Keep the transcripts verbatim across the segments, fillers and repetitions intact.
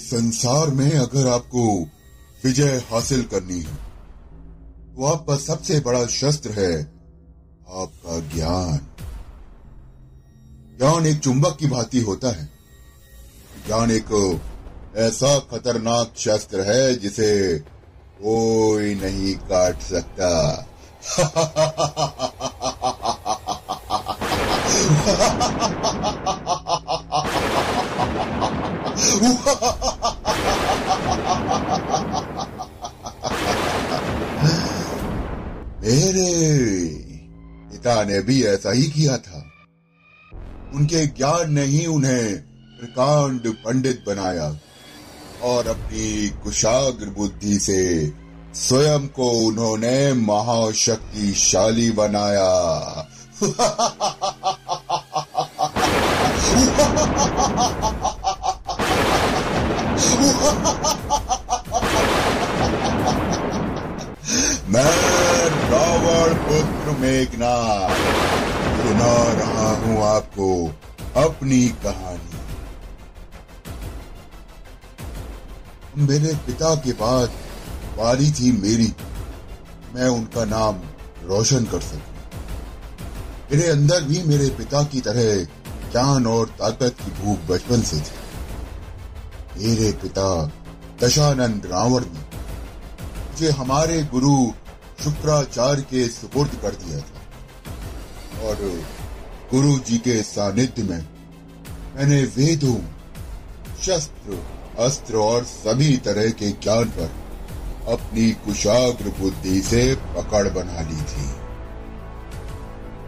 संसार में अगर आपको विजय हासिल करनी है तो आपका सबसे बड़ा शस्त्र है आपका ज्ञान। ज्ञान एक चुंबक की भांति होता है। ज्ञान एक ऐसा खतरनाक शस्त्र है जिसे कोई नहीं काट सकता। मेरे पिता ने भी ऐसा ही किया था। उनके ज्ञान ने ही उन्हें प्रकांड पंडित बनाया और अपनी कुशाग्र बुद्धि से स्वयं को उन्होंने महाशक्तिशाली बनाया। मैं रावण पुत्र मेघनाद सुना रहा हूँ आपको अपनी कहानी। मेरे पिता के बाद बारी थी मेरी, मैं उनका नाम रोशन कर सकूं। मेरे अंदर भी मेरे पिता की तरह ज्ञान और ताकत की भूख बचपन से थी। मेरे पिता दशानंद रावण ने मुझे हमारे गुरु शुक्राचार्य के सुपुर्द कर दिया था और गुरु जी के सानिध्य में मैंने वेदों, शस्त्र, अस्त्र और सभी तरह के ज्ञान पर अपनी कुशाग्र बुद्धि से पकड़ बना ली थी।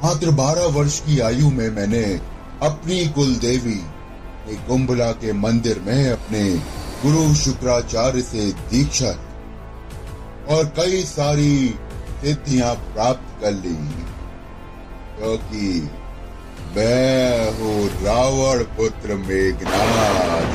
मात्र बारह वर्ष की आयु में मैंने अपनी कुल देवी ने कुम्बला के मंदिर में अपने गुरु शुक्राचार्य से दीक्षा और कई सारी सिद्धियां प्राप्त कर ली, क्योंकि मैं हूँ रावण पुत्र मेघनाद।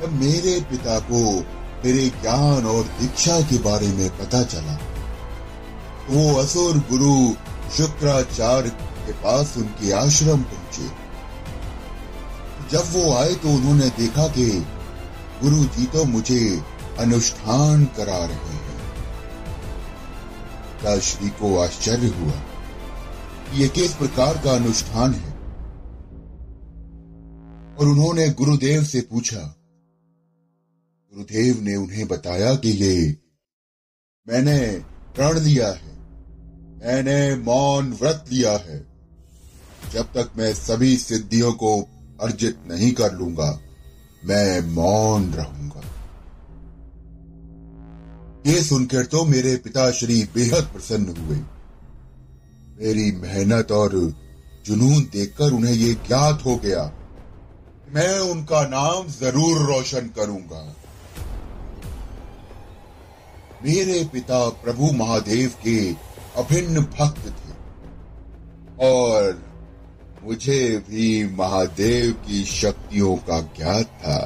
जब मेरे पिता को मेरे ज्ञान और दीक्षा के बारे में पता चला, वो असुर गुरु शुक्राचार्य के पास उनके आश्रम पहुंचे। जब वो आए तो उन्होंने देखा कि गुरु जी तो मुझे अनुष्ठान करा रहे हैं। ताश्री को आश्चर्य हुआ, ये किस प्रकार का अनुष्ठान है, और उन्होंने गुरुदेव से पूछा। गुरुदेव ने उन्हें बताया कि ये मैंने प्रण लिया है, मैंने मौन व्रत लिया है। जब तक मैं सभी सिद्धियों को अर्जित नहीं कर लूंगा, मैं मौन रहूंगा। ये सुनकर तो मेरे पिताश्री बेहद प्रसन्न हुए। मेरी मेहनत और जुनून देखकर उन्हें ये ज्ञात हो गया, मैं उनका नाम जरूर रोशन करूंगा। मेरे पिता प्रभु महादेव के अभिन्न भक्त थे और मुझे भी महादेव की शक्तियों का ज्ञान था।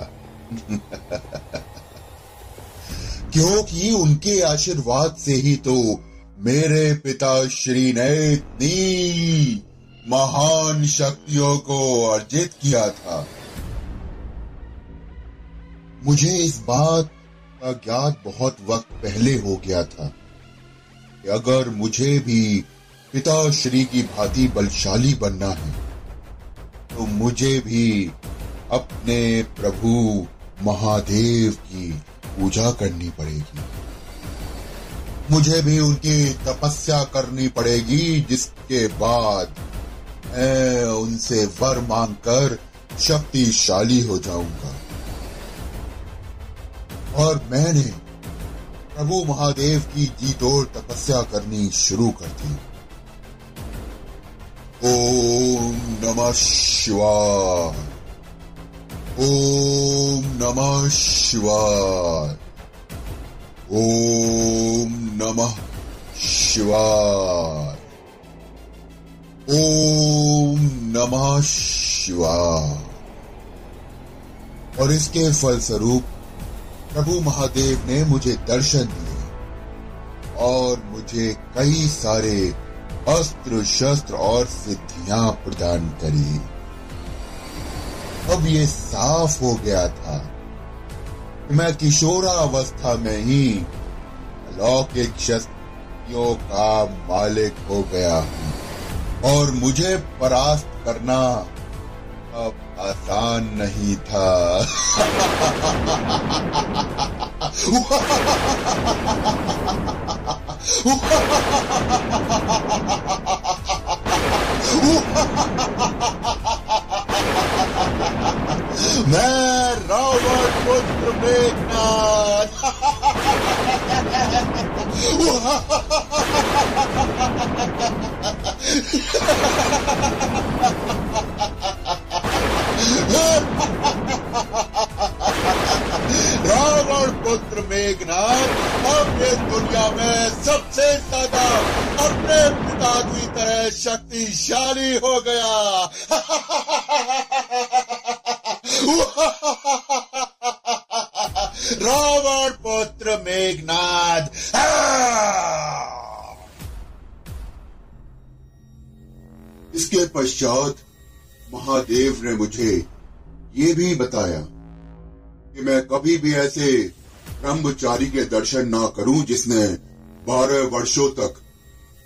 क्योंकि उनके आशीर्वाद से ही तो मेरे पिता श्री ने इतनी महान शक्तियों को अर्जित किया था। मुझे इस बात का ज्ञान बहुत वक्त पहले हो गया था कि अगर मुझे भी पिता श्री की भांति बलशाली बनना है तो मुझे भी अपने प्रभु महादेव की पूजा करनी पड़ेगी। मुझे भी उनकी तपस्या करनी पड़ेगी, जिसके बाद मैं उनसे वर मांगकर शक्तिशाली हो जाऊंगा। और मैंने प्रभु महादेव की जी तोड़ तपस्या करनी शुरू कर दी। ओम नमः शिवाय, ओम नमः शिवाय, ओम नमः शिवाय, ओम नमः शिवाय। और इसके फलस्वरूप प्रभु महादेव ने मुझे दर्शन दिए और मुझे कई सारे अस्त्र शस्त्र और सिद्धियां प्रदान करी। अब ये साफ हो गया था कि मैं किशोरावस्था में ही अलौकिक शक्तियों का मालिक हो गया हूँ और मुझे परास्त करना अब आसान नहीं था। मैं रावण पुत्र मेघनाद रावण पुत्र मेघनाद अब इस दुनिया में सबसे ज्यादा अपने पिता की तरह शक्तिशाली हो गया। रावण पुत्र मेघनाद। इसके पश्चात महादेव ने मुझे ये भी बताया कि मैं कभी भी ऐसे ब्रह्मचारी के दर्शन ना करूं जिसने बारह वर्षों तक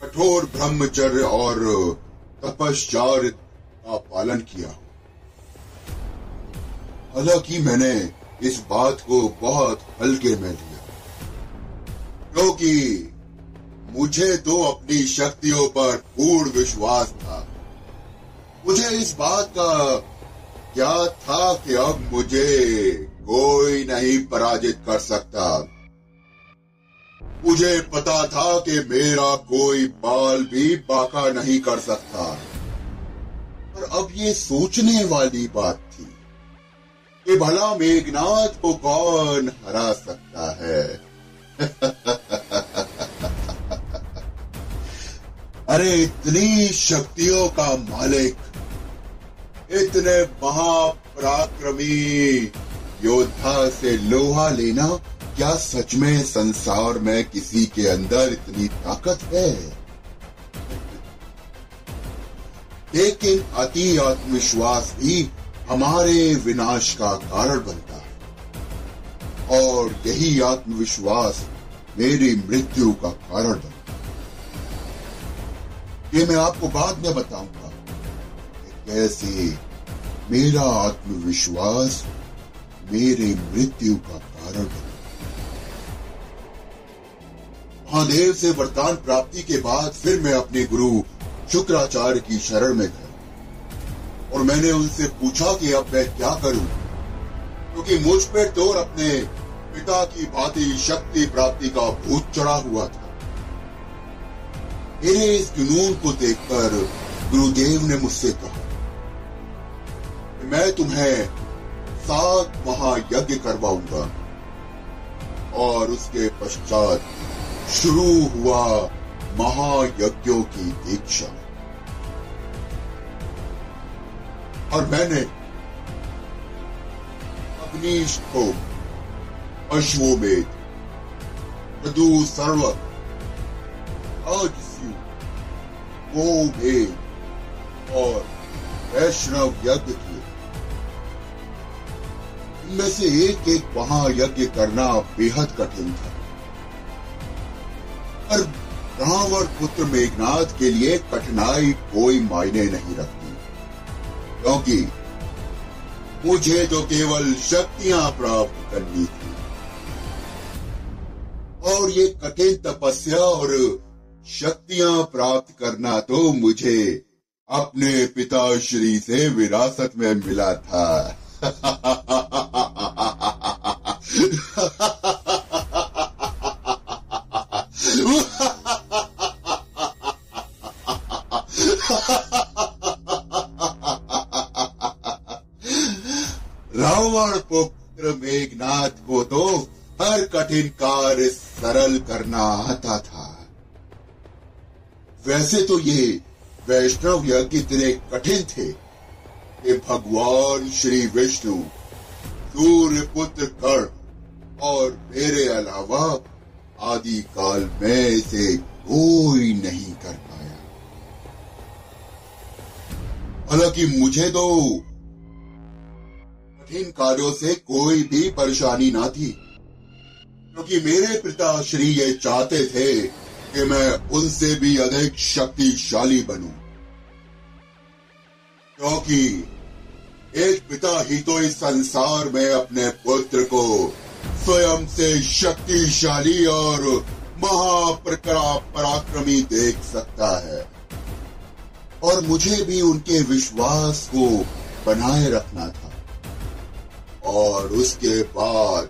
कठोर ब्रह्मचर्य और तपश्चर्या का पालन किया। हालांकि मैंने इस बात को बहुत हल्के में लिया क्योंकि मुझे तो अपनी शक्तियों पर पूर्ण विश्वास था। मुझे इस बात का क्या था कि अब मुझे कोई नहीं पराजित कर सकता। मुझे पता था कि मेरा कोई बाल भी बाका नहीं कर सकता। पर अब ये सोचने वाली बात थी कि भला मेघनाद को कौन हरा सकता है। अरे इतनी शक्तियों का मालिक, इतने महापराक्रमी योद्धा से लोहा लेना, क्या सच में संसार में किसी के अंदर इतनी ताकत है? लेकिन अति आत्मविश्वास भी हमारे विनाश का कारण बनता है और यही आत्मविश्वास मेरी मृत्यु का कारण बनता है। ये मैं आपको बाद में बताऊंगा कैसे मेरा आत्मविश्वास मेरे मृत्यु का कारण है। महादेव से वरदान प्राप्ति के बाद फिर मैं अपने गुरु शुक्राचार्य की शरण में गया और मैंने उनसे पूछा कि अब मैं क्या करूं, क्योंकि मुझ पर तो अपने पिता की भांति शक्ति प्राप्ति का भूत चढ़ा हुआ था। मेरे इस जुनून को देखकर गुरुदेव ने मुझसे कहा, मैं तुम्हें सात महायज्ञ करवाऊंगा। और उसके पश्चात शुरू हुआ महायज्ञों की दीक्षा। और मैंने अग्निष्टोम, अश्वोमेधु, यदु सर्वक, अजस्यु, गोमेध और वैष्णव यज्ञ किए। इनमें से एक एक महायज्ञ करना बेहद कठिन था और रावण पुत्र मेघनाद के लिए कठिनाई कोई मायने नहीं रखती, क्योंकि मुझे तो केवल शक्तियां प्राप्त करनी थी और ये कठिन तपस्या और शक्तियां प्राप्त करना तो मुझे अपने पिताश्री से विरासत में मिला था। रावण पुत्र मेघनाद को तो हर कठिन कार्य सरल करना आता था। वैसे तो ये वैष्णव यज्ञ इतने कठिन थे कि भगवान श्री विष्णु, सूर्य पुत्र कर्ण और मेरे अलावा आदि काल में इसे कोई नहीं कर पाया। हालांकि मुझे तो कठिन कार्यों से कोई भी परेशानी ना थी, क्योंकि मेरे पिताश्री ये चाहते थे कि मैं उनसे भी अधिक शक्तिशाली बनूं, क्योंकि एक पिता ही तो इस संसार में अपने पुत्र को स्वयं से शक्तिशाली और महापराक्रमी देख सकता है, और मुझे भी उनके विश्वास को बनाए रखना था। और उसके बाद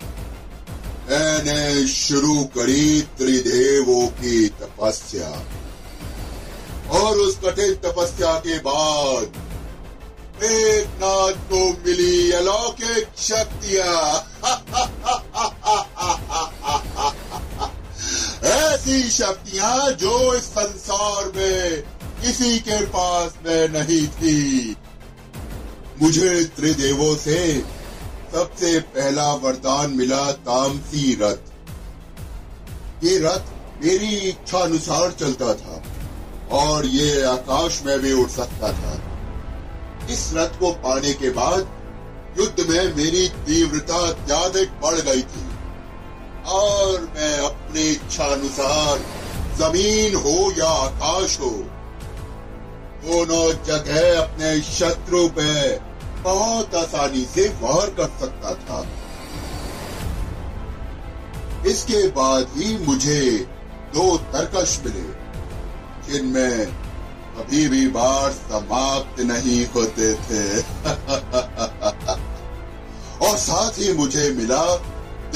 मैंने शुरू करी त्रिदेवों की तपस्या, और उस कठिन तपस्या के बाद मेघनाद को मिली अलौकिक शक्तियां। ऐसी शक्तियां जो इस संसार में किसी के पास में नहीं थी। मुझे त्रिदेवों से सबसे पहला वरदान मिला तामसी रथ। ये रथ मेरी इच्छा अनुसार चलता था और ये आकाश में भी उड़ सकता था। इस रथ को पाने के बाद युद्ध में मेरी तीव्रता ज्यादा बढ़ गई थी और मैं अपनी इच्छा अनुसार जमीन हो या आकाश हो, दोनों जगह अपने शत्रु पे बहुत आसानी से वार कर सकता था। इसके बाद ही मुझे दो तरकश मिले जिनमें कभी भी बार समाप्त नहीं होते थे। और साथ ही मुझे मिला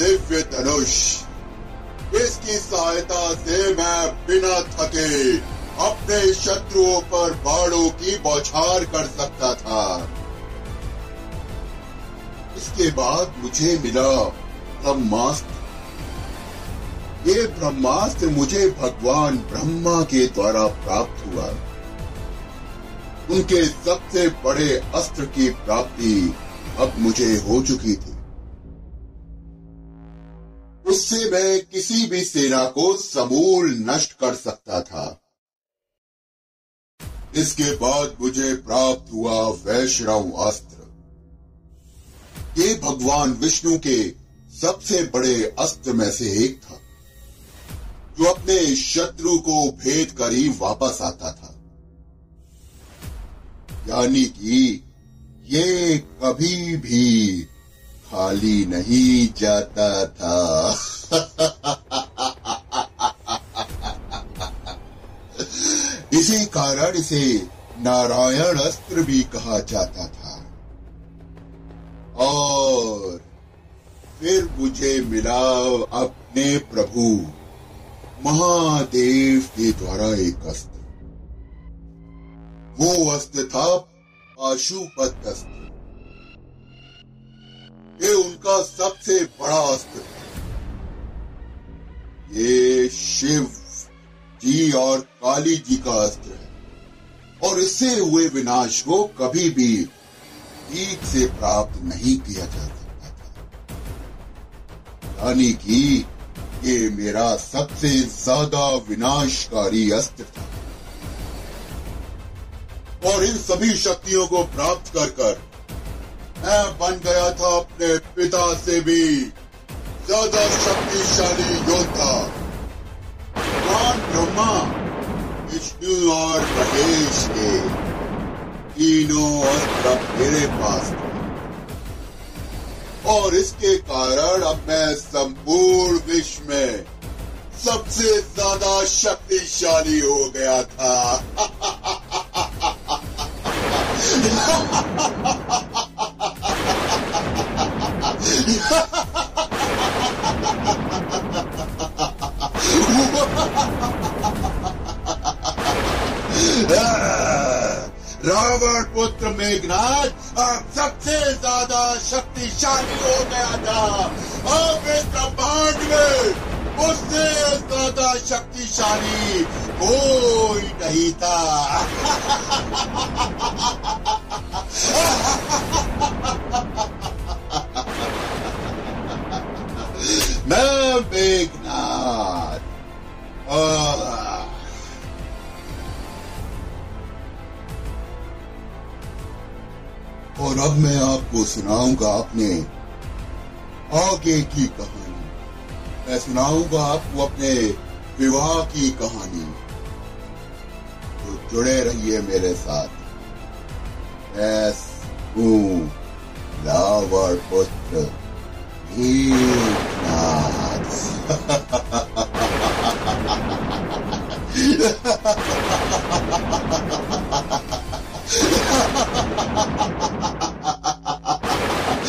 दिव्य धनुष। इसकी सहायता से मैं बिना थके अपने शत्रुओं पर बाणों की बौछार कर सकता था। इसके बाद मुझे मिला ब्रह्मास्त्र। ये ब्रह्मास्त्र मुझे भगवान ब्रह्मा के द्वारा प्राप्त हुआ। उनके सबसे बड़े अस्त्र की प्राप्ति अब मुझे हो चुकी थी। उससे मैं किसी भी सेना को समूल नष्ट कर सकता था। इसके बाद मुझे प्राप्त हुआ वैष्णव अस्त्र। ये भगवान विष्णु के सबसे बड़े अस्त्र में से एक था, जो अपने शत्रु को भेद कर ही वापस आता था। यानी कि ये कभी भी खाली नहीं जाता था। इसी कारण इसे नारायण अस्त्र भी कहा जाता था। और फिर मुझे मिला अपने प्रभु महादेव के द्वारा एक अस्त्र। वो अस्त्र था आशुपतास्त्र। ये उनका सबसे बड़ा अस्त्र था। ये शिव जी और काली जी का अस्त्र है और इससे हुए विनाश को कभी भी ठीक से प्राप्त नहीं किया जा सकता था। यानी कि ये मेरा सबसे ज्यादा विनाशकारी अस्त्र था। और इन सभी शक्तियों को प्राप्त कर कर मैं बन गया था अपने पिता से भी ज्यादा शक्तिशाली योद्धा। भगवान ब्रह्मा, विष्णु और महेश के तीनों अस्त्र मेरे पास थे, और इसके कारण अब मैं संपूर्ण विश्व में सबसे ज्यादा शक्तिशाली हो गया था। रावण पुत्र मेघनाद अब सबसे ज्यादा शक्तिशाली हो गया था। अब इस ब्रह्मांड में उससे ज्यादा शक्तिशाली कोई नहीं था। और अब मैं आपको सुनाऊंगा अपने आगे की कहानी, मैं सुनाऊंगा आपको अपने विवाह की कहानी। तो जुड़े रहिए मेरे साथ। एस हूँ रावण पुत्र मेघनाद।